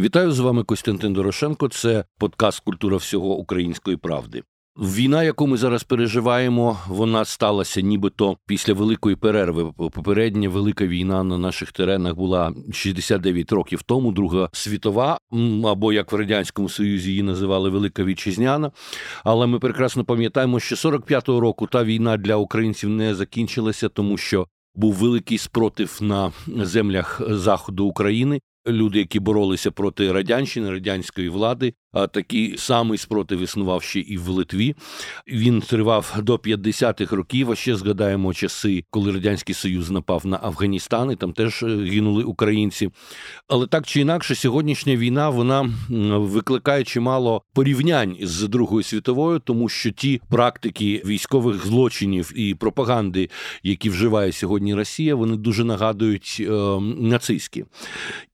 Вітаю, з вами Костянтин Дорошенко. Це подкаст «Культура всього української правди». Війна, яку ми зараз переживаємо, вона сталася нібито після великої перерви. Попередня велика війна на наших теренах була 69 років тому, Друга світова, або, як в Радянському Союзі її називали, Велика Вітчизняна. Але ми прекрасно пам'ятаємо, що 45-го року та війна для українців не закінчилася, тому що був великий спротив на землях Заходу України. Люди, які боролися проти радянщини, радянської влади, а такий самий спротив існував ще і в Литві. Він тривав до 50-х років, а ще згадаємо часи, коли Радянський Союз напав на Афганістан, і там теж гинули українці. Але так чи інакше, сьогоднішня війна, вона викликає чимало порівнянь з Другою світовою, тому що ті практики військових злочинів і пропаганди, які вживає сьогодні Росія, вони дуже нагадують нацистські.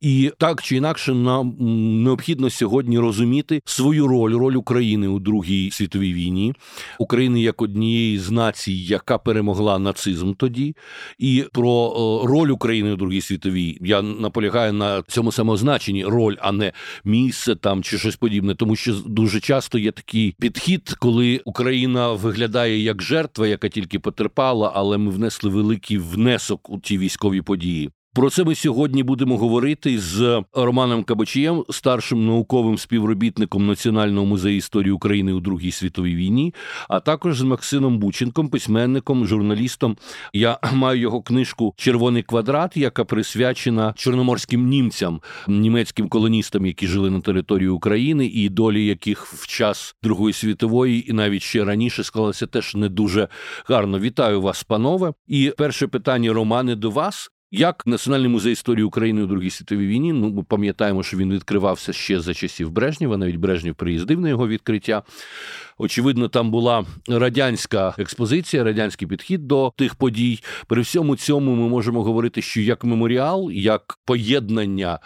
І так чи інакше нам необхідно сьогодні розуміти свою роль України у Другій світовій війні, України як однієї з націй, яка перемогла нацизм тоді, і про роль України у Другій світовій. Я наполягаю на цьому самозначенні роль, а не місце там чи щось подібне, тому що дуже часто є такий підхід, коли Україна виглядає як жертва, яка тільки потерпала, але ми внесли великий внесок у ті військові події. Про це ми сьогодні будемо говорити з Романом Кабачієм, старшим науковим співробітником Національного музею історії України у Другій світовій війні, а також з Максимом Бученком, письменником, журналістом. Я маю його книжку «Червоний квадрат», яка присвячена чорноморським німцям, німецьким колоністам, які жили на території України, і долі яких в час Другої світової і навіть ще раніше склалася теж не дуже гарно. Вітаю вас, панове. І перше питання, Романе, до вас. Як Національний музей історії України у Другій світовій війні, ми пам'ятаємо, що він відкривався ще за часів Брежнєва, навіть Брежнєв приїздив на його відкриття. Очевидно, там була радянська експозиція, радянський підхід до тих подій. При всьому цьому ми можемо говорити, що як меморіал, як поєднання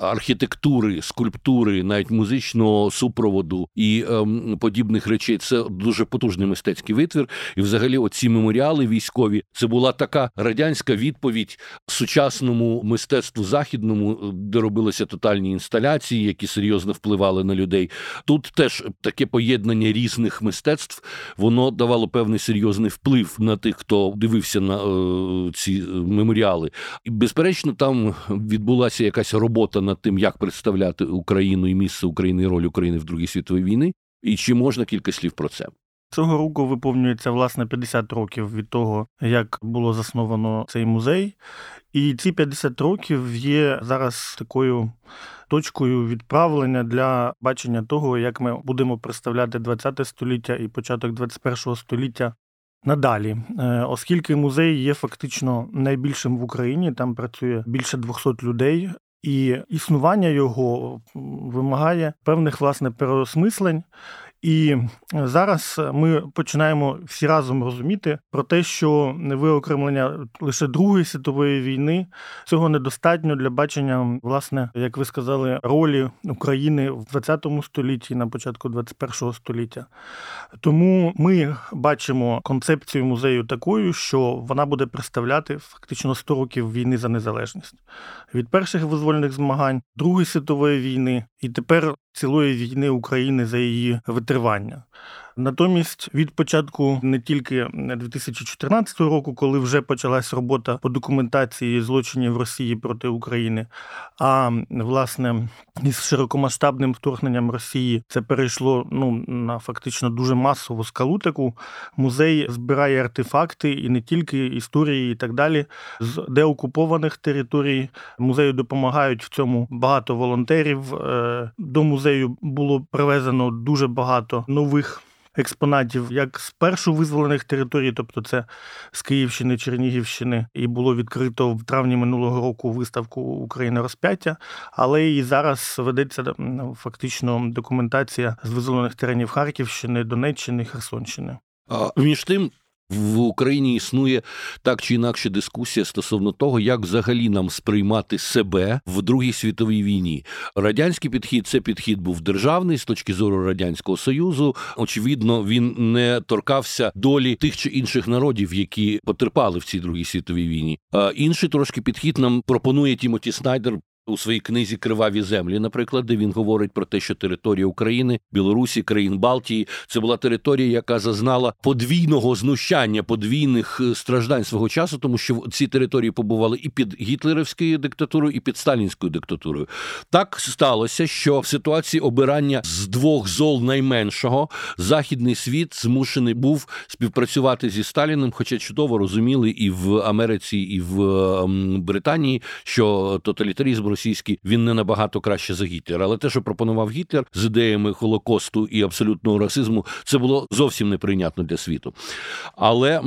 архітектури, скульптури, навіть музичного супроводу і подібних речей. Це дуже потужний мистецький витвір. І взагалі оці меморіали військові, це була така радянська відповідь сучасному мистецтву західному, де робилися тотальні інсталяції, які серйозно впливали на людей. Тут теж таке поєднання різних мистецтв, воно давало певний серйозний вплив на тих, хто дивився на ці меморіали. І, безперечно, там відбулася якась робота над тим, як представляти Україну і місце України, і роль України в Другій світовій війні. І чи можна кілька слів про це? Цього року виповнюється, власне, 50 років від того, як було засновано цей музей. І ці 50 років є зараз такою точкою відправлення для бачення того, як ми будемо представляти ХХ століття і початок ХХІ століття надалі. Оскільки музей є фактично найбільшим в Україні, там працює більше 200 людей, і існування його вимагає певних, власне, переосмислень. І зараз ми починаємо всі разом розуміти про те, що виокремлення лише Другої світової війни, цього недостатньо для бачення, власне, як ви сказали, ролі України в ХХ столітті, на початку ХХІ століття. Тому ми бачимо концепцію музею такою, що вона буде представляти фактично 100 років війни за незалежність. Від перших визвольних змагань, Другої світової війни і тепер цілої війни України за її витривання. Натомість від початку не тільки 2014 року, коли вже почалась робота по документації злочинів Росії проти України, а, власне, із широкомасштабним вторгненням Росії це перейшло на фактично дуже масову скалу таку. Музей збирає артефакти і не тільки історії і так далі. З деокупованих територій музею допомагають в цьому багато волонтерів. До музею було привезено дуже багато нових експонатів, як з першу визволених територій, тобто це з Київщини, Чернігівщини, і було відкрито в травні минулого року виставку «Україна розп'яття», але і зараз ведеться фактично документація з визволених теренів Харківщини, Донеччини, Херсонщини. Між тим, в Україні існує так чи інакше дискусія стосовно того, як взагалі нам сприймати себе в Другій світовій війні. Радянський підхід – це підхід був державний з точки зору Радянського Союзу. Очевидно, він не торкався долі тих чи інших народів, які потерпали в цій Другій світовій війні. Інший трошки підхід нам пропонує Тімоті Снайдер, у своїй книзі «Криваві землі», наприклад, де він говорить про те, що територія України, Білорусі, країн Балтії – це була територія, яка зазнала подвійного знущання, подвійних страждань свого часу, тому що ці території побували і під гітлерівською диктатурою, і під сталінською диктатурою. Так сталося, що в ситуації обирання з двох зол найменшого західний світ змушений був співпрацювати зі Сталіним, хоча чудово розуміли і в Америці, і в Британії, що тоталітарізм російський, він не набагато краще за Гітлера. Але те, що пропонував Гітлер з ідеями Холокосту і абсолютного расизму, це було зовсім неприйнятно для світу. Але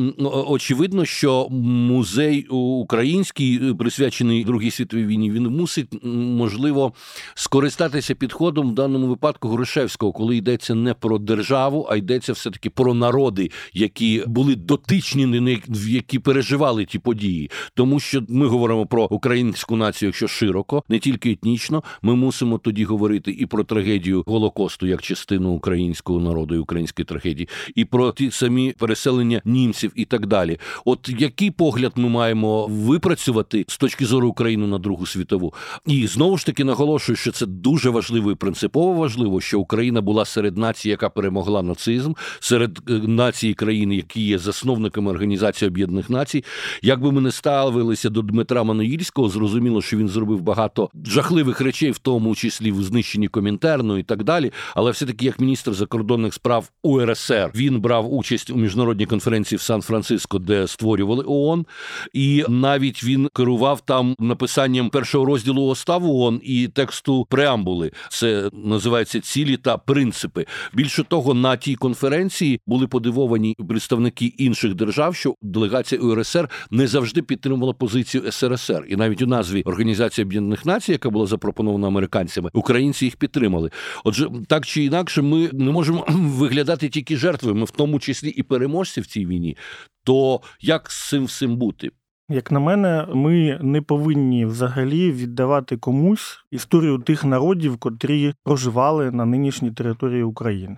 очевидно, що музей український, присвячений Другій світовій війні, він мусить, можливо, скористатися підходом в даному випадку Грушевського, коли йдеться не про державу, а йдеться все-таки про народи, які були дотичні, які переживали ті події. Тому що ми говоримо про українську націю, якщо широко, не тільки етнічно, ми мусимо тоді говорити і про трагедію Голокосту як частину українського народу і української трагедії, і про ті самі переселення німців і так далі. От який погляд ми маємо випрацювати з точки зору України на Другу світову? І знову ж таки наголошую, що це дуже важливо і принципово важливо, що Україна була серед націй, яка перемогла нацизм, серед націй країн, які є засновниками Організації Об'єднаних Націй. Якби ми не ставилися до Дмитра Монастирського, зрозуміло, що він зробив багато жахливих речей, в тому числі в знищенні Комінтерну і так далі, але все-таки як міністр закордонних справ УРСР він брав участь у міжнародній конференції в Сан-Франциско, де створювали ООН, і навіть він керував там написанням першого розділу Устав ООН і тексту преамбули. Це називається «Цілі та принципи». Більше того, на тій конференції були подивовані представники інших держав, що делегація УРСР не завжди підтримувала позицію СРСР. І навіть у назві Організації Об'єднаних Націй, яка була запропонована американцями, українці їх підтримали. Отже, так чи інакше, ми не можемо виглядати тільки жертвами, в тому числі і переможці в цій війні. То як з цим всім бути? Як на мене, ми не повинні взагалі віддавати комусь історію тих народів, котрі проживали на нинішній території України.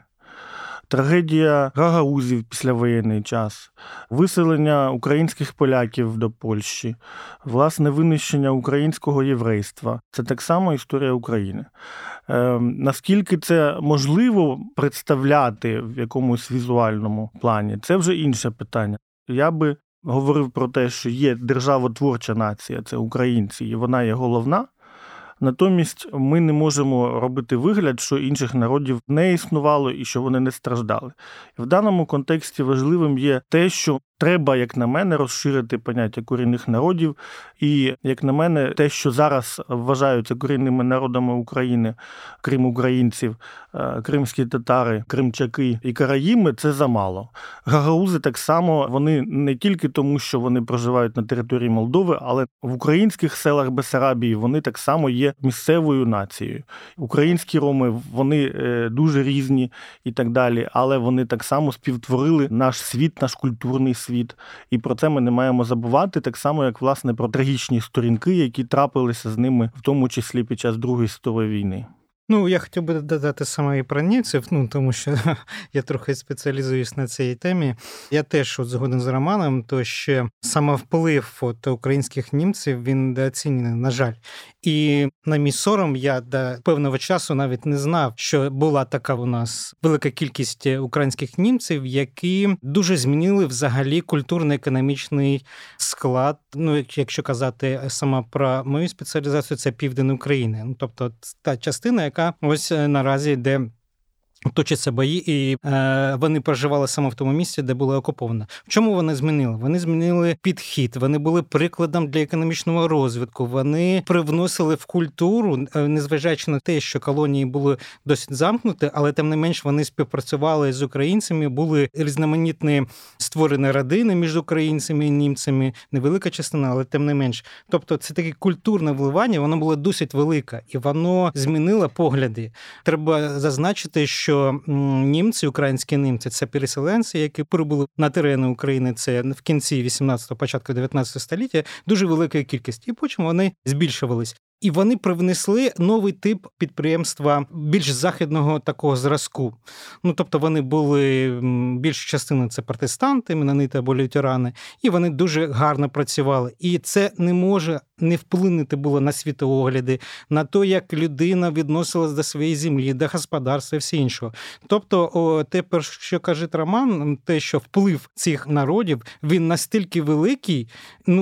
Трагедія гагаузів післявоєнний час, виселення українських поляків до Польщі, власне, винищення українського єврейства. Це так само історія України. Наскільки це можливо представляти в якомусь візуальному плані, це вже інше питання. Я би говорив про те, що є державотворча нація, це українці, і вона є головна. Натомість ми не можемо робити вигляд, що інших народів не існувало і що вони не страждали. В даному контексті важливим є те, що треба, як на мене, розширити поняття корінних народів. І, як на мене, те, що зараз вважаються корінними народами України, крім українців, кримські татари, кримчаки і караїми, це замало. Гагаузи так само, вони не тільки тому, що вони проживають на території Молдови, але в українських селах Бессарабії вони так само є місцевою нацією. Українські роми, вони дуже різні і так далі, але вони так само співтворили наш світ, наш культурний світ. І про це ми не маємо забувати, так само, як, власне, про трагічні сторінки, які трапилися з ними, в тому числі під час Другої світової війни. Ну, я хотів би додати саме і про німців, тому що я трохи спеціалізуюсь на цій темі. Я теж згоден з Романом, то що саме вплив українських німців, він недооцінений, на жаль. І на мій сором я до певного часу навіть не знав, що була така у нас велика кількість українських німців, які дуже змінили взагалі культурно-економічний склад. Якщо казати саме про мою спеціалізацію, це Південь України. Тобто та частина, яка ось наразі йде, точаться бої, і вони проживали саме в тому місці, де були окуповані. В чому вони змінили? Вони змінили підхід, вони були прикладом для економічного розвитку, вони привносили в культуру, незважаючи на те, що колонії були досить замкнуті, але тим не менш вони співпрацювали з українцями, були різноманітні створені родини між українцями і німцями, невелика частина, але тим не менш. Тобто це таке культурне вливання, воно було досить велике, і воно змінило погляди. Треба зазначити, що німці, українські німці, це переселенці, які прибули на терени України, це в кінці 18-го, початку 19-го століття, дуже велика кількість, і потім вони збільшувались. І вони привнесли новий тип підприємства більш західного такого зразку. Тобто вони були, більшу частину це протестанти, меноніти або лютерани, і вони дуже гарно працювали. І це не може не вплинути було на світоогляди, на те, як людина відносилась до своєї землі, до господарства і все інше. Тобто, те, про що каже Роман, те, що вплив цих народів, він настільки великий,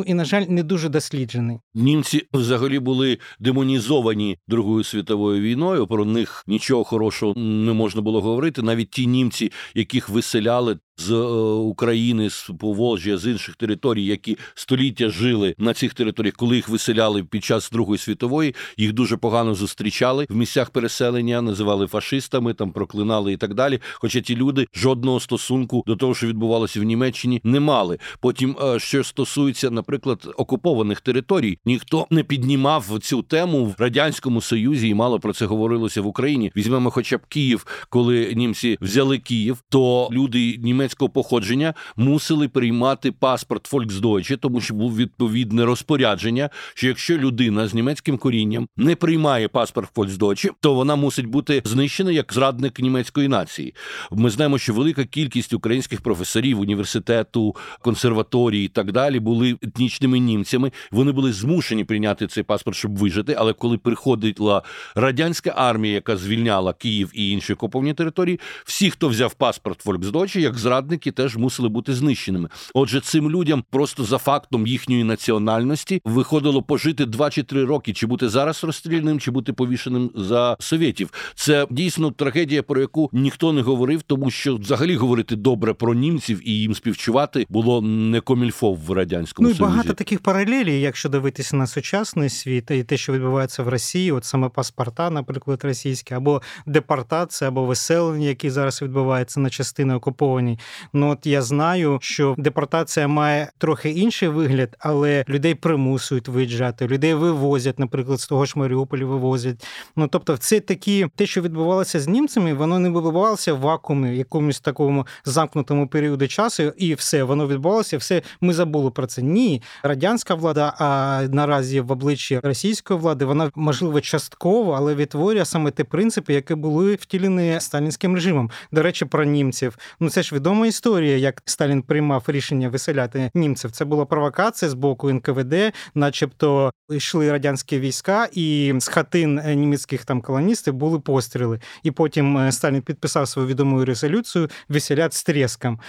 і, на жаль, не дуже досліджений. Німці взагалі були демонізовані Другою світовою війною, про них нічого хорошого не можна було говорити, навіть ті німці, яких виселяли з України, з Поволжя, з інших територій, які століття жили на цих територіях, коли їх виселяли під час Другої світової, їх дуже погано зустрічали в місцях переселення, називали фашистами, там проклинали і так далі. Хоча ті люди жодного стосунку до того, що відбувалося в Німеччині, не мали. Потім, що стосується, наприклад, окупованих територій, ніхто не піднімав цю тему в Радянському Союзі і мало про це говорилося в Україні. Візьмемо хоча б Київ, коли німці взяли Київ, то люди німецького походження мусили приймати паспорт Volksdeutsche, тому що був відповідне розпорядження, що якщо людина з німецьким корінням не приймає паспорт Volksdeutsche, то вона мусить бути знищена як зрадник німецької нації. Ми знаємо, що велика кількість українських професорів університету, консерваторії і так далі були етнічними німцями. Вони були змушені прийняти цей паспорт, щоб вижити, але коли приходила радянська армія, яка звільняла Київ і інші окуповані території, всі, хто взяв паспорт Volksdeutsche, як зрадники, теж мусили бути знищеними. Отже, цим людям просто за фактом їхньої національності виходило пожити 2 чи 3 роки, чи бути зараз розстріляним, чи бути повішеним за совєтів. Це дійсно трагедія, про яку ніхто не говорив, тому що взагалі говорити добре про німців і їм співчувати було не комільфов в Радянському Союзі. Багато таких паралелей, якщо дивитися на сучасний світ і те, що відбувається в Росії, от саме паспорта, наприклад, російські, або депортація, або виселення, які зараз відбуваються на частини окуповані. Ну от я знаю, що депортація має трохи інший вигляд, але людей примусують виїжджати, людей вивозять, наприклад, з того ж Маріуполя вивозять. Тобто це такі, те, що відбувалося з німцями, воно не відбувалося в вакуумі, якомусь такому замкнутому періоду часу, і все, воно відбувалося, все, ми забули про це. Ні, радянська влада, а наразі в обличчі російської влади, вона, можливо, частково, але відтворює саме ті принципи, які були втілені сталінським режимом. До речі, про німців. Це ж відома історія, як Сталін приймав рішення виселяти німців. Це була провокація з боку НКВД, начебто йшли радянські війська, і з хатин німецьких там колоністів були постріли. І потім Сталін підписав свою відому резолюцію «Виселять з треском».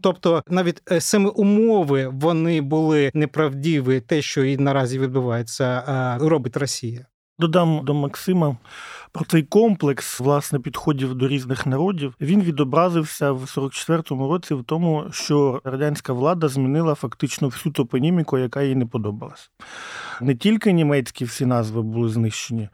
Тобто, навіть саме умови, вони були неправдиві, те, що і наразі відбувається, робить Росія. Додам до Максима про цей комплекс, власне, підходів до різних народів. Він відобразився в 44-му році в тому, що радянська влада змінила фактично всю топоніміку, яка їй не подобалась. Не тільки німецькі всі назви були знищені,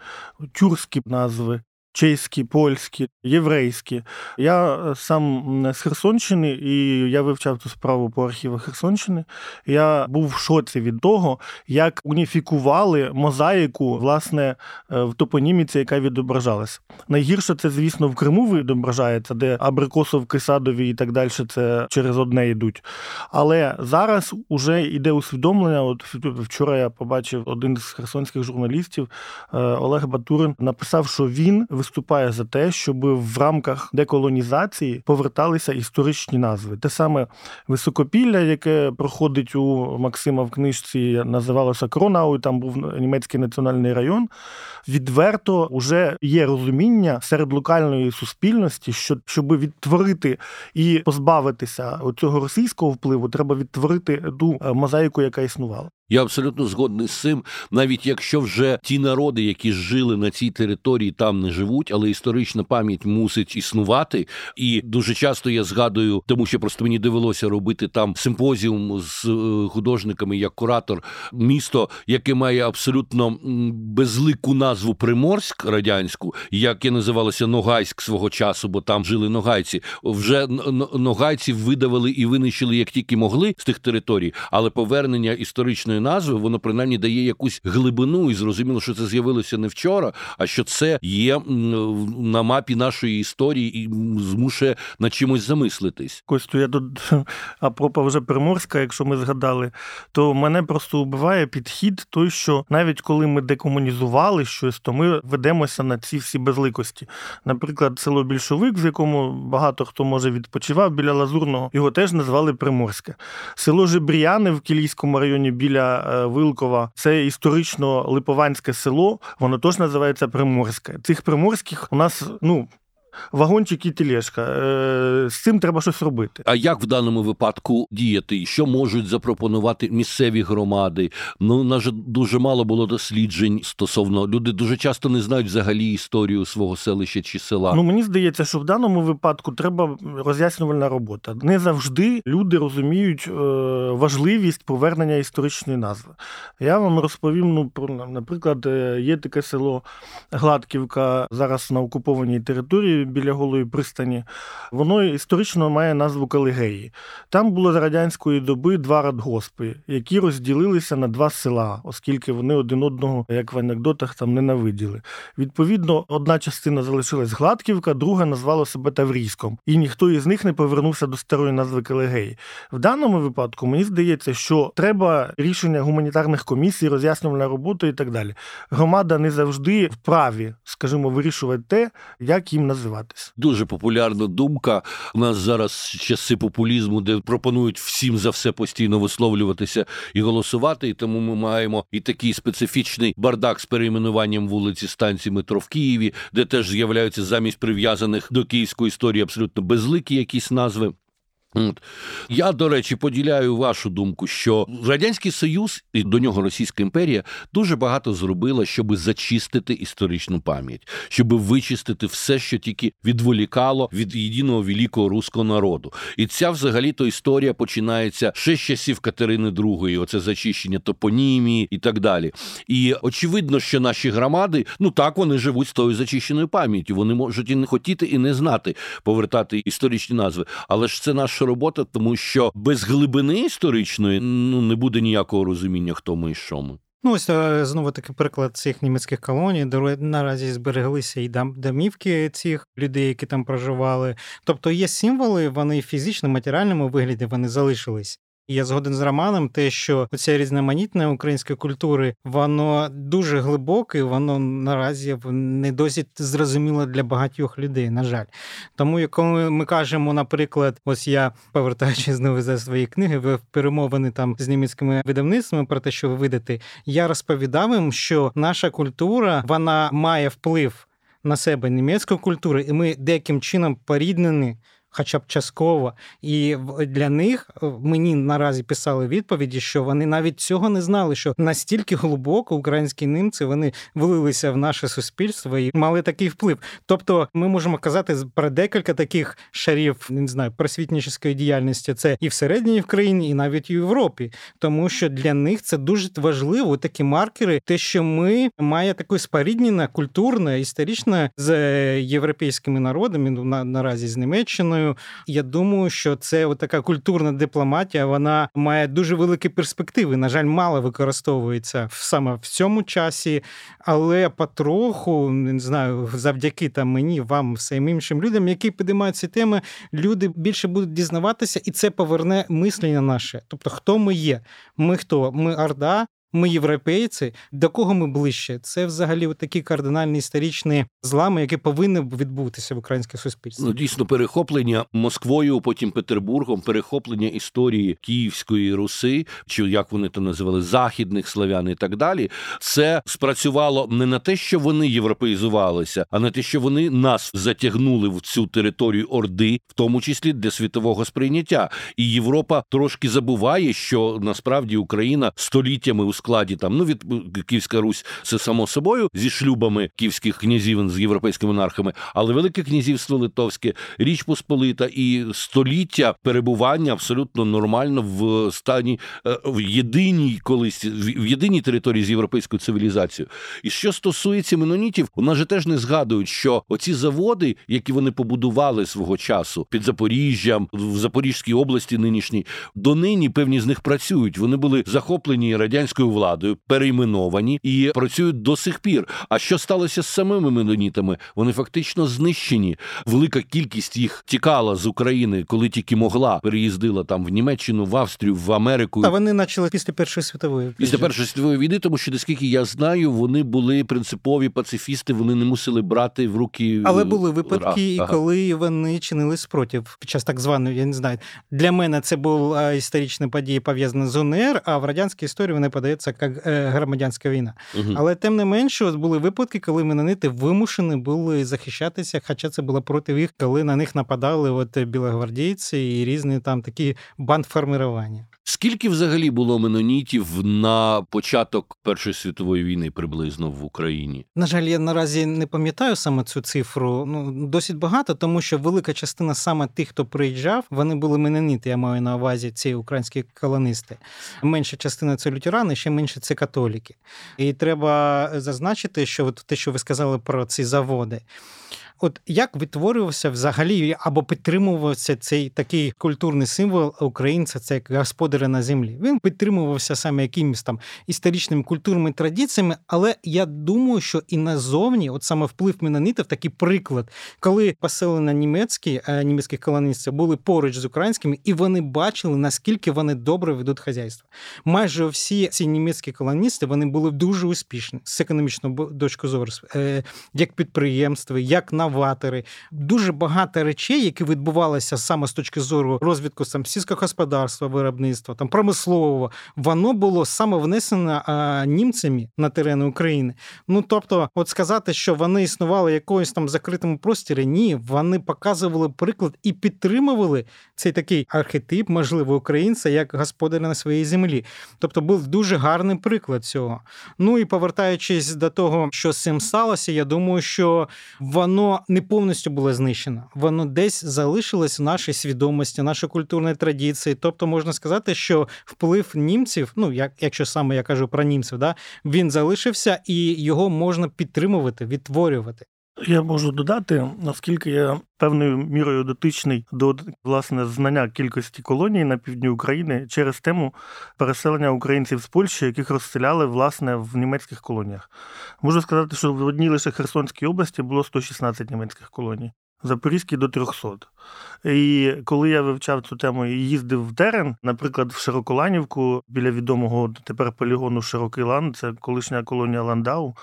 тюркські назви, чеські, польські, єврейські. Я сам з Херсонщини, і я вивчав цю справу по архівах Херсонщини. Я був в шоці від того, як уніфікували мозаїку, власне, в топоніміці, яка відображалась. Найгірше це, звісно, в Криму відображається, де Абрикосовки, Садові і так далі, це через одне йдуть. Але зараз уже йде усвідомлення. От вчора я побачив, один з херсонських журналістів, Олег Батурин, написав, що він виступає за те, щоб в рамках деколонізації поверталися історичні назви. Те саме Високопілля, яке проходить у Максима в книжці, називалося Кронау, і там був німецький національний район. Відверто вже є розуміння серед локальної суспільності, що щоб відтворити і позбавитися цього російського впливу, треба відтворити ту мозаїку, яка існувала. Я абсолютно згодний з цим, навіть якщо вже ті народи, які жили на цій території, там не живуть, але історична пам'ять мусить існувати. І дуже часто я згадую, тому що просто мені довелося робити там симпозіум з художниками як куратор, місто, яке має абсолютно безлику назву Приморськ радянську, яке називалося Ногайськ свого часу, бо там жили ногайці. Вже ногайців видавали і винищили як тільки могли з тих територій, але повернення історичної назви, воно принаймні дає якусь глибину, і зрозуміло, що це з'явилося не вчора, а що це є на мапі нашої історії і змушує над чимось замислитись. Костю, я тут апропо вже Приморська, якщо ми згадали, то мене просто убиває підхід той, що навіть коли ми декомунізували щось, то ми ведемося на ці всі безликості. Наприклад, село Більшовик, в якому багато хто, може, відпочивав біля Лазурного, його теж назвали Приморське. Село Жебріяни в Кілійському районі біля Калина, Вилкова. Це історично липованське село, воно теж називається Приморське. Цих приморських у нас, вагончик і тележка. З цим треба щось робити. А як в даному випадку діяти? Що можуть запропонувати місцеві громади? У нас же дуже мало було досліджень стосовно. Люди дуже часто не знають взагалі історію свого селища чи села. Мені здається, що в даному випадку треба роз'яснювальна робота. Не завжди люди розуміють важливість повернення історичної назви. Я вам розповім, наприклад, є таке село Гладківка, зараз на окупованій території, біля Голої пристані, воно історично має назву Калигеї. Там було з радянської доби 2 радгоспи, які розділилися на 2 села, оскільки вони один одного, як в анекдотах, там ненавиділи. Відповідно, одна частина залишилась Гладківка, друга назвала себе Таврійськом. І ніхто із них не повернувся до старої назви Калигеї. В даному випадку, мені здається, що треба рішення гуманітарних комісій, роз'яснювальна робота і так далі. Громада не завжди вправі, скажімо, вирішувати те, як їм називатись. Дуже популярна думка. У нас зараз часи популізму, де пропонують всім за все постійно висловлюватися і голосувати, і тому ми маємо і такий специфічний бардак з перейменуванням вулиці, станції метро в Києві, де теж з'являються замість прив'язаних до київської історії абсолютно безликі якісь назви. Я, до речі, поділяю вашу думку, що Радянський Союз і до нього Російська імперія дуже багато зробила, щоб зачистити історичну пам'ять, щоб вичистити все, що тільки відволікало від єдиного великого руського народу. І ця, взагалі-то, історія починається ще з часів Катерини II, оце зачищення топонімії і так далі. І очевидно, що наші громади, так, вони живуть з тою зачищеною пам'яттю, вони можуть і не хотіти, і не знати повертати історичні назви. Але ж це наша робота, тому що без глибини історичної не буде ніякого розуміння, хто ми і що ми. Ось знову такий приклад цих німецьких колоній, де наразі збереглися і домівки цих людей, які там проживали. Тобто є символи, вони в фізично, матеріальному вигляді вони залишились. І я згоден з Романом, те, що ця різноманітна українська культура, воно дуже глибоке, воно наразі не досі зрозуміло для багатьох людей, на жаль. Тому, коли ми кажемо, наприклад, ось я, повертаючись знову за свої книги, в перемовини там з німецькими видавництвами про те, що ви видати, я розповідав їм, що наша культура, вона має вплив на себе німецької культури, і ми деяким чином поріднені, хоча б частково. І для них, мені наразі писали відповіді, що вони навіть цього не знали, що настільки глибоко українські німці, вони влилися в наше суспільство і мали такий вплив. Тобто ми можемо казати про декілька таких шарів, просвітницької діяльності. Це і в середній Україні, і навіть і в Європі. Тому що для них це дуже важливо, такі маркери, те, що ми має таку споріднена культурна, історична з європейськими народами, наразі з Німеччиною. Я думаю, що це така культурна дипломатія, вона має дуже великі перспективи. На жаль, мало використовується саме в цьому часі, але потроху, завдяки мені, вам, всім іншим людям, які підіймають ці теми, люди більше будуть дізнаватися, і це поверне мислення наше. Тобто, хто ми є? Ми хто? Ми Орда? Ми європейці, до кого ми ближче? Це взагалі такі кардинальні історичні злами, які повинні відбутися в українському суспільстві. Дійсно, перехоплення Москвою, потім Петербургом, перехоплення історії Київської Руси, чи як вони то називали, західних славян і так далі, це спрацювало не на те, що вони європеїзувалися, а на те, що вони нас затягнули в цю територію Орди, в тому числі для світового сприйняття. І Європа трошки забуває, що насправді Україна століттями у складі від Київська Русь, це само собою, зі шлюбами київських князів з європейськими монархами, але Велике Князівство Литовське, Річ Посполита і століття перебування абсолютно нормально в стані, в єдиній колись, в єдиній території з європейською цивілізацією. І що стосується менонітів, у нас же теж не згадують, що оці заводи, які вони побудували свого часу під Запоріжжям, в Запорізькій області нинішній, донині певні з них працюють. Вони були захоплені радянською радянською владою перейменовані і працюють до сих пір. А що сталося з самими менонітами? Вони фактично знищені. Велика кількість їх тікала з України, коли тільки могла. Переїздила там в Німеччину, в Австрію, в Америку. А вони почали після Першої світової. Після Першої світової війни, тому що, наскільки я знаю, вони були принципові пацифісти, вони не мусили брати в руки... Але були випадки, коли вони чинили спротив під час так званої, я не знаю. Для мене це була історична подія, пов'язана з УНР, а в радянській історії вона подається як громадянська війна. Угу. Але, тим не менше, були випадки, коли менонити вимушені були захищатися, хоча це було проти їх, коли на них нападали от білогвардійці і різні там такі бандформування. Скільки взагалі було менонітів на початок Першої світової війни приблизно в Україні? На жаль, я наразі не пам'ятаю саме цю цифру. Ну, досить багато, тому що велика частина саме тих, хто приїжджав, вони були меноніти, я маю на увазі, ці українські колоністи. Менша частина – це лютерани, ще менше – це католіки. І треба зазначити, що от те, що ви сказали про ці заводи. От як відтворювався взагалі або підтримувався цей такий культурний символ українця, це як господаря на землі? Він підтримувався саме якимись там історичними культурними традиціями, але я думаю, що і назовні, от саме вплив менонітів, такий приклад, коли поселення німецьких колоністів були поруч з українськими, і вони бачили, наскільки вони добре ведуть хазяйство. Майже всі ці німецькі колоністи, вони були дуже успішні з економічної точки зору, як підприємства, як новатори. Дуже багато речей, які відбувалися саме з точки зору розвитку там сільськогосподарства, виробництва, там промислового, воно було саме внесено німцями на терени України. Ну, тобто, от сказати, що вони існували в якоїсь там закритому просторі, ні, вони показували приклад і підтримували цей такий архетип, можливо, українця, як господаря на своїй землі. Тобто, був дуже гарний приклад цього. Ну, і повертаючись до того, що з цим сталося, я думаю, що воно не повністю було знищено. Воно десь залишилось в нашій свідомості, нашої культурної традиції. Тобто, можна сказати, що вплив німців, ну, якщо саме я кажу про німців, да, він залишився і його можна підтримувати, відтворювати. Я можу додати, наскільки я певною мірою дотичний до, власне, знання кількості колоній на півдні України через тему переселення українців з Польщі, яких розселяли, власне, в німецьких колоніях. Можу сказати, що в одній лише Херсонській області було 116 німецьких колоній, в Запорізькій – до 300. І коли я вивчав цю тему і їздив в терен, наприклад, в Широколанівку, біля відомого тепер полігону Широкий Лан, це колишня колонія Ландау,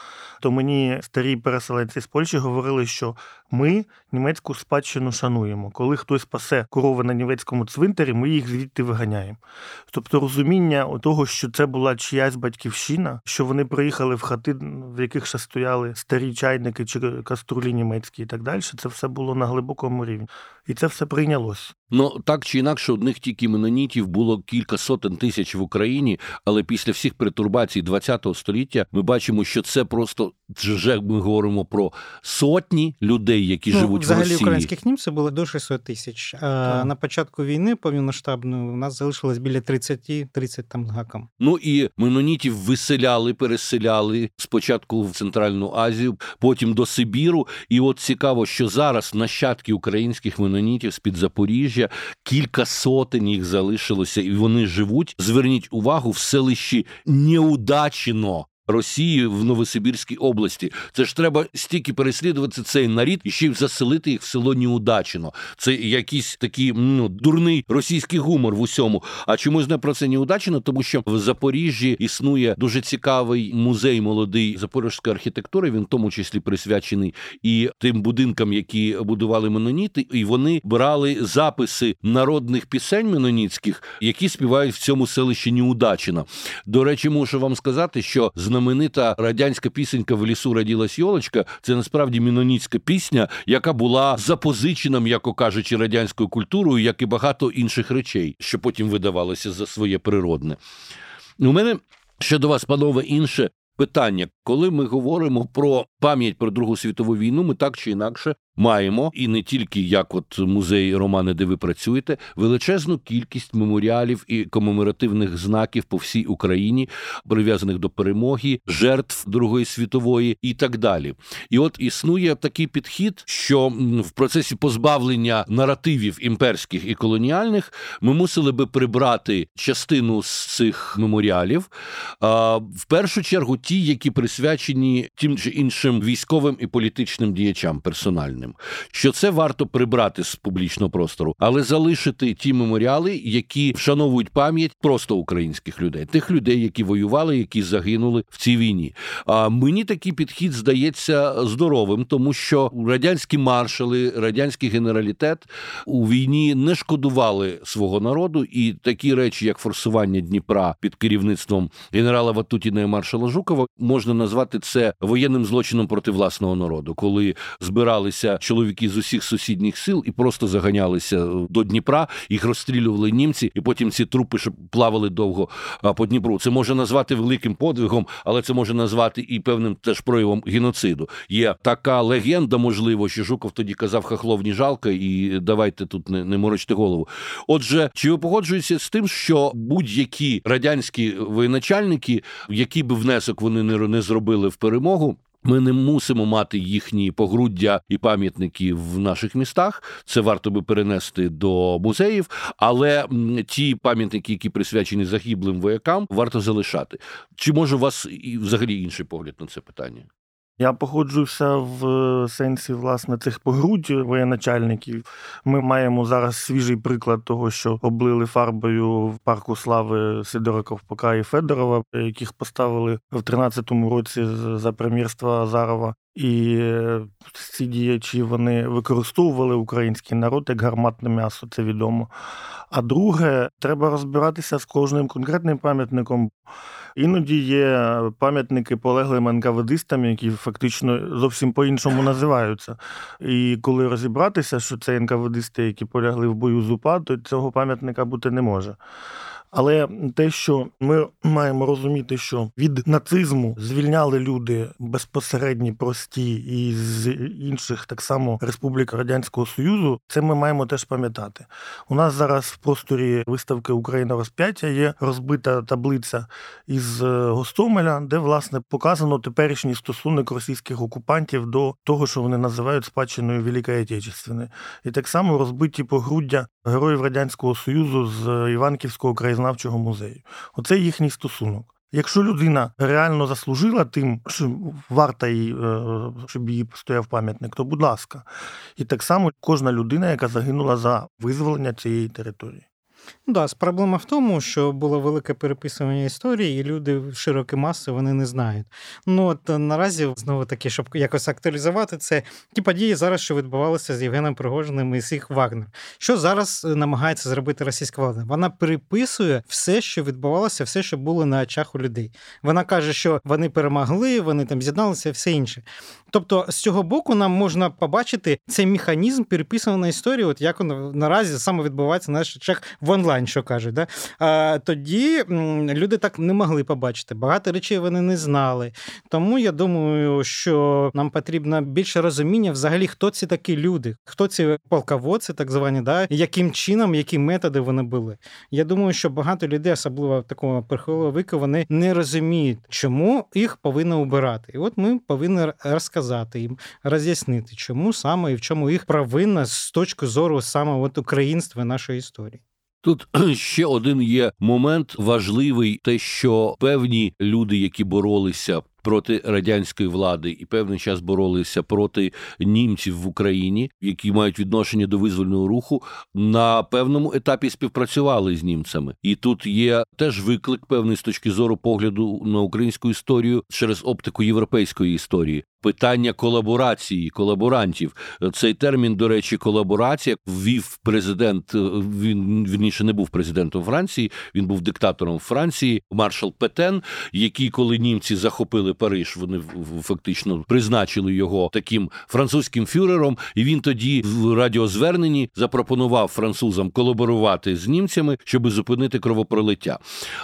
то мені старі переселенці з Польщі говорили, що ми німецьку спадщину шануємо. Коли хтось пасе корови на німецькому цвинтарі, ми їх звідти виганяємо. Тобто розуміння того, що це була чиясь батьківщина, що вони приїхали в хати, в яких ще стояли старі чайники чи каструлі німецькі і так далі, це все було на глибокому рівні. І це все прийнялось. Ну, так чи інакше, одних тільки менонітів було кілька сотень тисяч в Україні, але після всіх перетурбацій ХХ століття ми бачимо, що це просто, вже ми говоримо про сотні людей, які живуть в Росії. Взагалі українських німців було до 600 тисяч. А на початку війни повномасштабної у нас залишилось біля 30 там з гаком. Ну, і менонітів виселяли, переселяли спочатку в Центральну Азію, потім до Сибіру. І от цікаво, що зараз нащадки українських менонітів з-під Запоріжжя, кілька сотень їх залишилося, і вони живуть. Зверніть увагу, в селищі Неудачино Росії в Новосибірській області. Це ж треба стільки переслідувати цей нарід і ще й заселити їх в село Неудачино. Це якийсь такий дурний російський гумор в усьому. А чому я знаю про це Неудачино? Тому що в Запоріжжі існує дуже цікавий музей молодий запорізької архітектури, він в тому числі присвячений і тим будинкам, які будували меноніти, і вони брали записи народних пісень меноніцьких, які співають в цьому селищі Неудачино. До речі, мушу вам сказати, що знаменита радянська пісенька «В лісу родилась ёлочка» – це насправді менонітська пісня, яка була запозичена, м'яко кажучи, радянською культурою, як і багато інших речей, що потім видавалося за своє природне. У мене ще до вас, панове, інше питання. Коли ми говоримо про пам'ять про Другу світову війну, ми так чи інакше маємо, і не тільки як от музей Романа, де ви працюєте, величезну кількість меморіалів і комеморативних знаків по всій Україні, прив'язаних до перемоги, жертв Другої світової і так далі. І от існує такий підхід, що в процесі позбавлення наративів імперських і колоніальних ми мусили би прибрати частину з цих меморіалів, в першу чергу ті, які присвячені тим чи іншим військовим і політичним діячам персональним. Що це варто прибрати з публічного простору, але залишити ті меморіали, які вшановують пам'ять просто українських людей, тих людей, які воювали, які загинули в цій війні. А мені такий підхід здається здоровим, тому що радянські маршали, радянський генералітет у війні не шкодували свого народу, і такі речі, як форсування Дніпра під керівництвом генерала Ватутіна і маршала Жукова, можна назвати це воєнним злочином проти власного народу, коли збиралися чоловіки з усіх сусідніх сил і просто заганялися до Дніпра, їх розстрілювали німці, і потім ці трупи плавали довго по Дніпру. Це можна назвати великим подвигом, але це можна назвати і певним теж проявом геноциду. Є така легенда, можливо, що Жуков тоді казав: "Хохлов не жалко", і давайте тут не морочте голову. Отже, чи ви погоджуєтеся з тим, що будь-які радянські воєначальники, які б внесок вони не зробили в перемогу, ми не мусимо мати їхні погруддя і пам'ятники в наших містах. Це варто би перенести до музеїв, але ті пам'ятники, які присвячені загиблим воякам, варто залишати. Чи може у вас і взагалі інший погляд на це питання? Я погоджуюся в сенсі, власне, цих погрудь воєначальників. Ми маємо зараз свіжий приклад того, що облили фарбою в парку слави Сидора Ковпака і Федорова, яких поставили в 13-му році за прем'єрства Азарова. І ці діячі, вони використовували український народ як гарматне м'ясо, це відомо. А друге, треба розбиратися з кожним конкретним пам'ятником. Іноді є пам'ятники полеглим НКВДистам, які фактично зовсім по-іншому називаються. І коли розібратися, що це НКВДисти, які полягли в бою з УПА, то цього пам'ятника бути не може. Але те, що ми маємо розуміти, що від нацизму звільняли люди безпосередні, прості, і з інших так само республік Радянського Союзу, це ми маємо теж пам'ятати. У нас зараз в просторі виставки «Україна розп'яття» є розбита таблиця із Гостомеля, де, власне, показано теперішній стосунок російських окупантів до того, що вони називають спадщиною Великої Отечественної. І так само розбиті погруддя героїв Радянського Союзу з Іванківського краєзнавчого музею. Оце їхній стосунок. Якщо людина реально заслужила тим, що варта їй, щоб їй стояв пам'ятник, то будь ласка. І так само кожна людина, яка загинула за визволення цієї території. Да, проблема в тому, що було велике переписування історії, і люди в широкій масі вони не знають. Ну от наразі, знову таки, щоб якось актуалізувати це, ті події зараз, що відбувалися з Євгеном Пригожиним і з їх Вагнер. Що зараз намагається зробити російська влада? Вона переписує все, що відбувалося, все, що було на очах у людей. Вона каже, що вони перемогли, вони там з'єдналися, все інше. Тобто, з цього боку нам можна побачити цей механізм переписуваної історії, от як наразі саме відбувається на наших очах в онлайн, що кажуть. Да? А тоді люди так не могли побачити. Багато речей вони не знали. Тому я думаю, що нам потрібно більше розуміння взагалі, хто ці такі люди, хто ці полководці, так звані, да? Яким чином, які методи вони були. Я думаю, що багато людей, особливо такого перехилого віку, вони не розуміють, чому їх повинно убирати. І от ми повинні розказати їм, роз'яснити, чому саме і в чому їх провинна з точки зору саме от українства нашої історії. Тут ще один є момент важливий, те, що певні люди, які боролися проти радянської влади і певний час боролися проти німців в Україні, які мають відношення до визвольного руху, на певному етапі співпрацювали з німцями. І тут є теж виклик певний з точки зору погляду на українську історію через оптику європейської історії. Питання колаборації, колаборантів. Цей термін, до речі, колаборація, ввів президент, він ще не був президентом Франції, він був диктатором Франції, маршал Петен, який, коли німці захопили Париж, вони фактично призначили його таким французьким фюрером, і він тоді в радіозверненні запропонував французам колаборувати з німцями, щоб зупинити кровопролиття.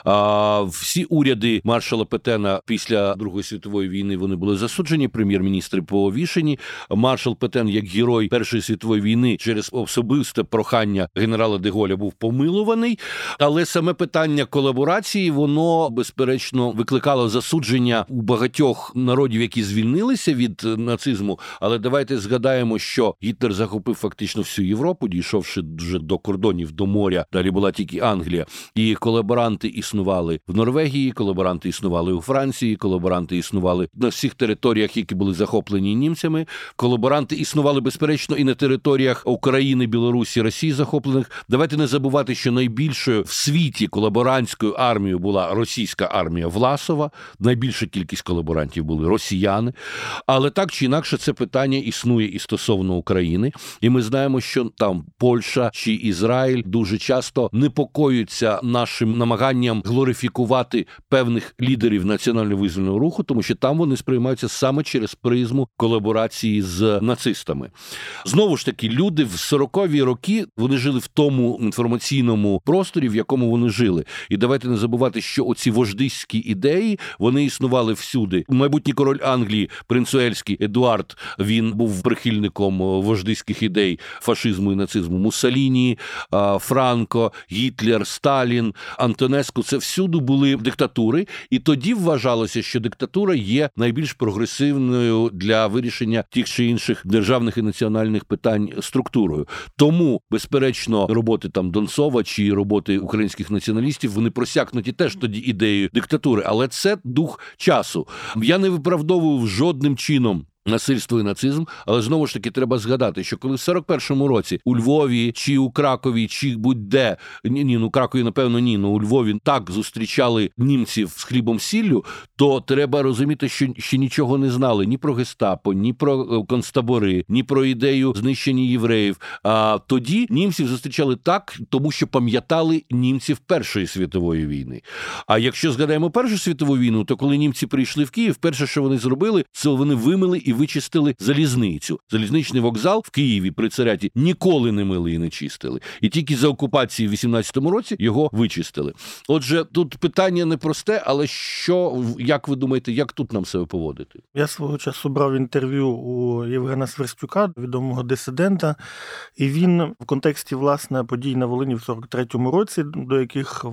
А всі уряди маршала Петена після Другої світової війни, вони були засуджені, прем'єр-міністри повішені. Маршал Петен, як герой Першої світової війни, через особисте прохання генерала де Голля був помилований, але саме питання колаборації, воно, безперечно, викликало засудження у багатьох народів, які звільнилися від нацизму, але давайте згадаємо, що Гітлер захопив фактично всю Європу, дійшовши вже до кордонів, до моря, далі була тільки Англія, і колаборанти існували в Норвегії, колаборанти існували у Франції, колаборанти існували на всіх територіях, які були захоплені німцями, колаборанти існували, безперечно, і на територіях України, Білорусі, Росії захоплених. Давайте не забувати, що найбільшою в світі колаборантською армією була російська армія Власова, найбільша кількість колаборантів були росіяни, але так чи інакше це питання існує і стосовно України, і ми знаємо, що там Польща чи Ізраїль дуже часто непокоються нашим намаганням глорифікувати певних лідерів національно-визвольного руху, тому що там вони сприймаються саме через призму колаборації з нацистами. Знову ж таки, люди в 40-ві роки, вони жили в тому інформаційному просторі, в якому вони жили. І давайте не забувати, що оці вождиські ідеї, вони існували всюди. Майбутній король Англії, принц Уельський Едуард, він був прихильником вождиських ідей фашизму і нацизму. Муссоліні, Франко, Гітлер, Сталін, Антонеску – це всюди були диктатури. І тоді вважалося, що диктатура є найбільш прогресивною для вирішення тих чи інших державних і національних питань структурою. Тому, безперечно, роботи там Донцова чи роботи українських націоналістів, вони просякнуті теж тоді ідеєю диктатури. Але це дух часу. Я не виправдовую жодним чином насильство і нацизм, але знову ж таки треба згадати, що коли в 41-му році у Львові чи у Кракові, чи будь-де, у Львові так зустрічали німців з хлібом сіллю, то треба розуміти, що ще нічого не знали ні про гестапо, ні про концтабори, ні про ідею знищення євреїв. А тоді німців зустрічали так, тому що пам'ятали німців Першої світової війни. А якщо згадаємо Першу світову війну, то коли німці прийшли в Київ, перше, що вони зробили, це вони вимили і вичистили залізницю. Залізничний вокзал в Києві при царяті ніколи не мили і не чистили. І тільки за окупації в 18-му році його вичистили. Отже, тут питання непросте, але що, як ви думаєте, як тут нам себе поводити? Я свого часу брав інтерв'ю у Євгена Сверстюка, відомого дисидента, і він в контексті, власне, подій на Волині в 43-му році, до яких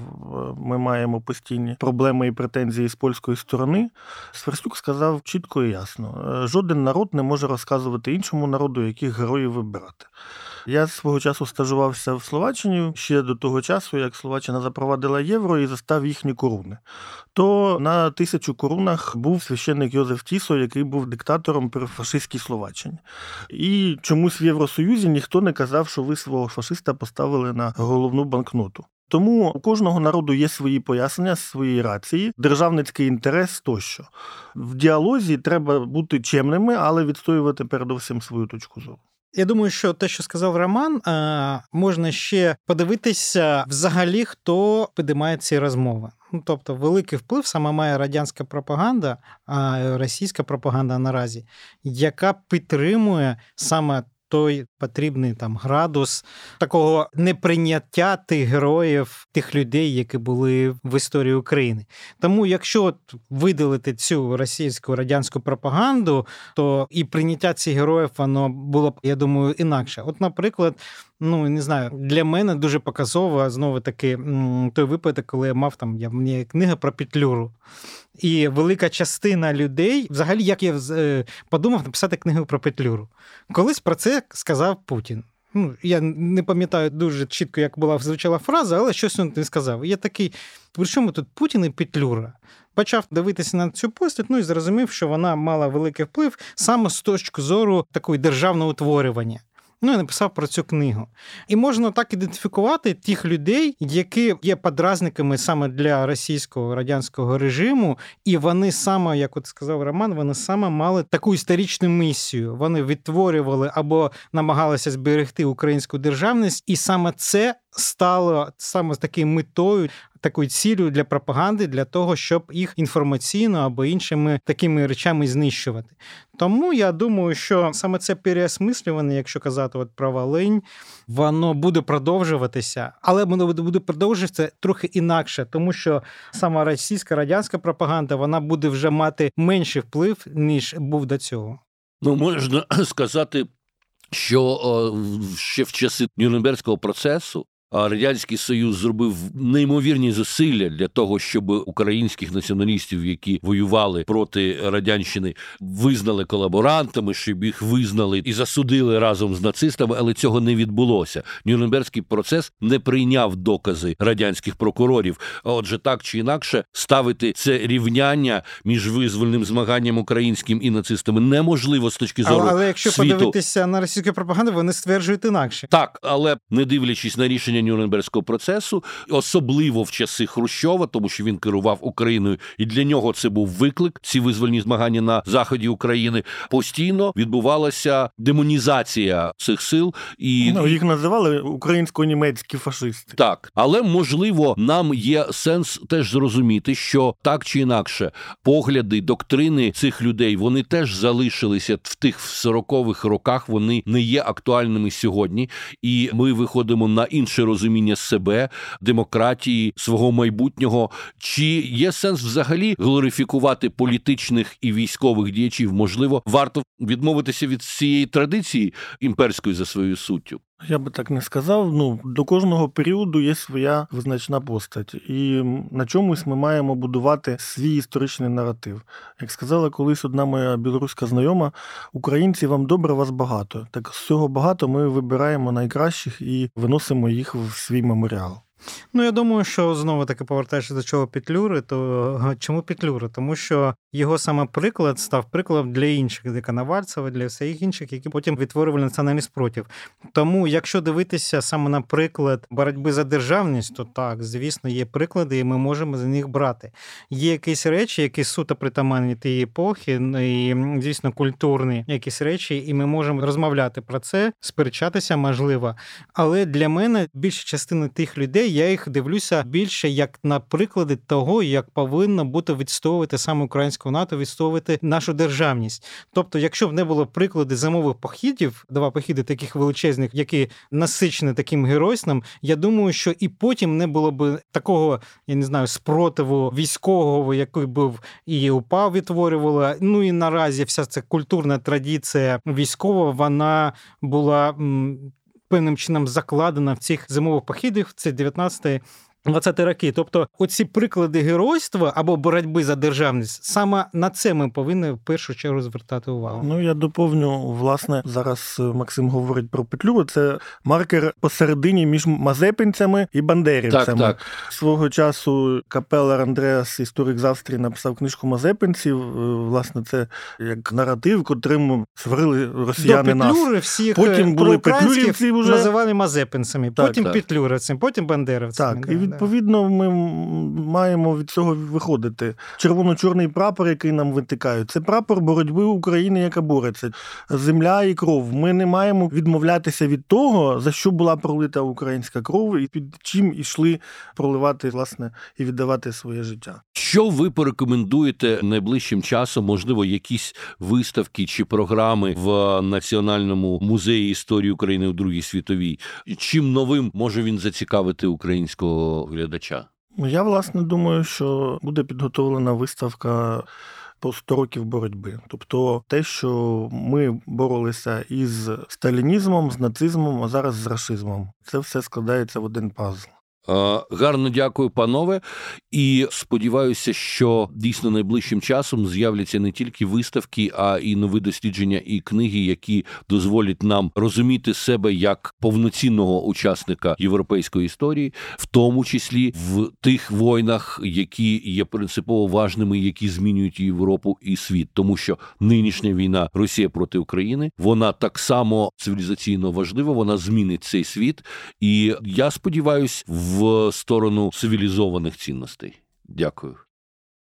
ми маємо постійні проблеми і претензії з польської сторони, Сверстюк сказав чітко і ясно: жоден народ не може розказувати іншому народу, яких героїв вибирати. Я свого часу стажувався в Словаччині, ще до того часу, як Словаччина запровадила євро і застав їхні коруни. То на 1000 корунах був священник Йозеф Тісо, який був диктатором при фашистській Словаччині. І чомусь в Євросоюзі ніхто не казав, що ви свого фашиста поставили на головну банкноту. Тому у кожного народу є свої пояснення, свої рації, державницький інтерес тощо. В діалозі треба бути чемними, але відстоювати передовсім свою точку зору. Я думаю, що те, що сказав Роман, можна ще подивитися взагалі, хто підіймає ці розмови. Тобто великий вплив саме має радянська пропаганда, російська пропаганда наразі, яка підтримує саме той потрібний там градус такого неприйняття тих героїв, тих людей, які були в історії України. Тому якщо видалити цю російську радянську пропаганду, то і прийняття цих героїв, воно було б, я думаю, інакше. От, наприклад, для мене дуже показово, знову-таки, той випадок, коли я мав там, мені книга про Петлюру. І велика частина людей, взагалі, як я подумав написати книгу про Петлюру. Колись про це сказав Путін. Я не пам'ятаю дуже чітко, як була звучала фраза, але щось він не сказав. І я такий, при чому тут Путін і Петлюра? Почав дивитися на цю постать, і зрозумів, що вона мала великий вплив саме з точки зору такої державного утворювання. Я написав про цю книгу. І можна так ідентифікувати тих людей, які є подразниками саме для російського, радянського режиму, і вони саме, як от сказав Роман, вони саме мали таку історичну місію. Вони відтворювали або намагалися зберегти українську державність, і саме це стало саме такою метою такою ціллю для пропаганди, для того, щоб їх інформаційно або іншими такими речами знищувати. Тому я думаю, що саме це переосмислювання, якщо казати про Волинь, воно буде продовжуватися, але воно буде продовжуватися трохи інакше, тому що сама російська, радянська пропаганда, вона буде вже мати менший вплив, ніж був до цього. Ну, можна сказати, що ще в часи Нюрнберзького процесу Радянський Союз зробив неймовірні зусилля для того, щоб українських націоналістів, які воювали проти радянщини, визнали колаборантами, щоб їх визнали і засудили разом з нацистами, але цього не відбулося. Нюрнберзький процес не прийняв докази радянських прокурорів. Отже, так чи інакше, ставити це рівняння між визвольним змаганням українським і нацистами неможливо з точки зору світу. Але якщо подивитися на російську пропаганду, вони стверджують інакше. Так, але не дивлячись на рішення Нюрнберзького процесу, особливо в часи Хрущова, тому що він керував Україною, і для нього це був виклик, ці визвольні змагання на заході України, постійно відбувалася демонізація цих сил. І... Ну, їх називали українсько-німецькі фашисти. Так, але, можливо, нам є сенс теж зрозуміти, що так чи інакше погляди, доктрини цих людей, вони теж залишилися в тих 40-х роках, вони не є актуальними сьогодні, і ми виходимо на інше розуміння себе, демократії, свого майбутнього. Чи є сенс взагалі глорифікувати політичних і військових діячів? Можливо, варто відмовитися від цієї традиції імперської за своєю суттю? Я би так не сказав. Ну, до кожного періоду є своя визначна постать. І на чомусь ми маємо будувати свій історичний наратив. Як сказала колись одна моя білоруська знайома, українці, вам добре, вас багато. Так з цього багато ми вибираємо найкращих і виносимо їх в свій меморіал. Ну, я думаю, що знову-таки повертаючись до чого Петлюри, то чому Петлюри? Тому що його саме приклад став прикладом для інших, для Коновальцева, для всіх інших, які потім відтворювали національний спротив. Тому, якщо дивитися саме на приклад боротьби за державність, то так, звісно, є приклади, і ми можемо за них брати. Є якісь речі, які суто притаманні тієї епохи, і, звісно, культурні якісь речі, і ми можемо розмовляти про це, сперечатися, можливо. Але для мене більша частина тих людей, я їх дивлюся більше як на приклади того, як повинно бути відстоювати саме українську НАТО, відстоювати нашу державність. Тобто, якщо б не було приклади зимових походів, два походи таких величезних, які насичені таким геройством, я думаю, що і потім не було б такого, я не знаю, спротиву військового, який був і УПА відтворювала. Ну і наразі вся ця культурна традиція військова, вона була певним чином закладена в цих зимових походах, це 19-20 роки. Тобто оці приклади геройства або боротьби за державність, саме на це ми повинні в першу чергу звертати увагу. Ну, я доповню, власне, зараз Максим говорить про Петлюру, це маркер посередині між мазепинцями і бандерівцями. Так. Свого часу Капеллер Андреас, історик з Австрії, написав книжку «Мазепинців». Власне, це як наратив, котрим сварили росіяни нас. До Петлюри нас. Всіх потім були петлюрівці вже називали мазепинцями, потім петлюрівцями, потім бандерівцями. Так, відповідно, ми маємо від цього виходити. Червоно-чорний прапор, який нам витикають, це прапор боротьби України, яка бореться. Земля і кров. Ми не маємо відмовлятися від того, за що була пролита українська кров і під чим йшли проливати, власне, і віддавати своє життя. Що ви порекомендуєте найближчим часом, можливо, якісь виставки чи програми в Національному музеї історії України у Другій світовій? Чим новим може він зацікавити українського глядача? Я, власне, думаю, що буде підготовлена виставка по 100 років боротьби. Тобто те, що ми боролися із сталінізмом, з нацизмом, а зараз з рашизмом. Це все складається в один пазл. Гарно дякую, панове, і сподіваюся, що дійсно найближчим часом з'являться не тільки виставки, а і нові дослідження і книги, які дозволять нам розуміти себе як повноцінного учасника європейської історії, в тому числі в тих війнах, які є принципово важними, які змінюють Європу і світ. Тому що нинішня війна Росія проти України, вона так само цивілізаційно важлива, вона змінить цей світ, і я сподіваюся, в сторону цивілізованих цінностей. Дякую.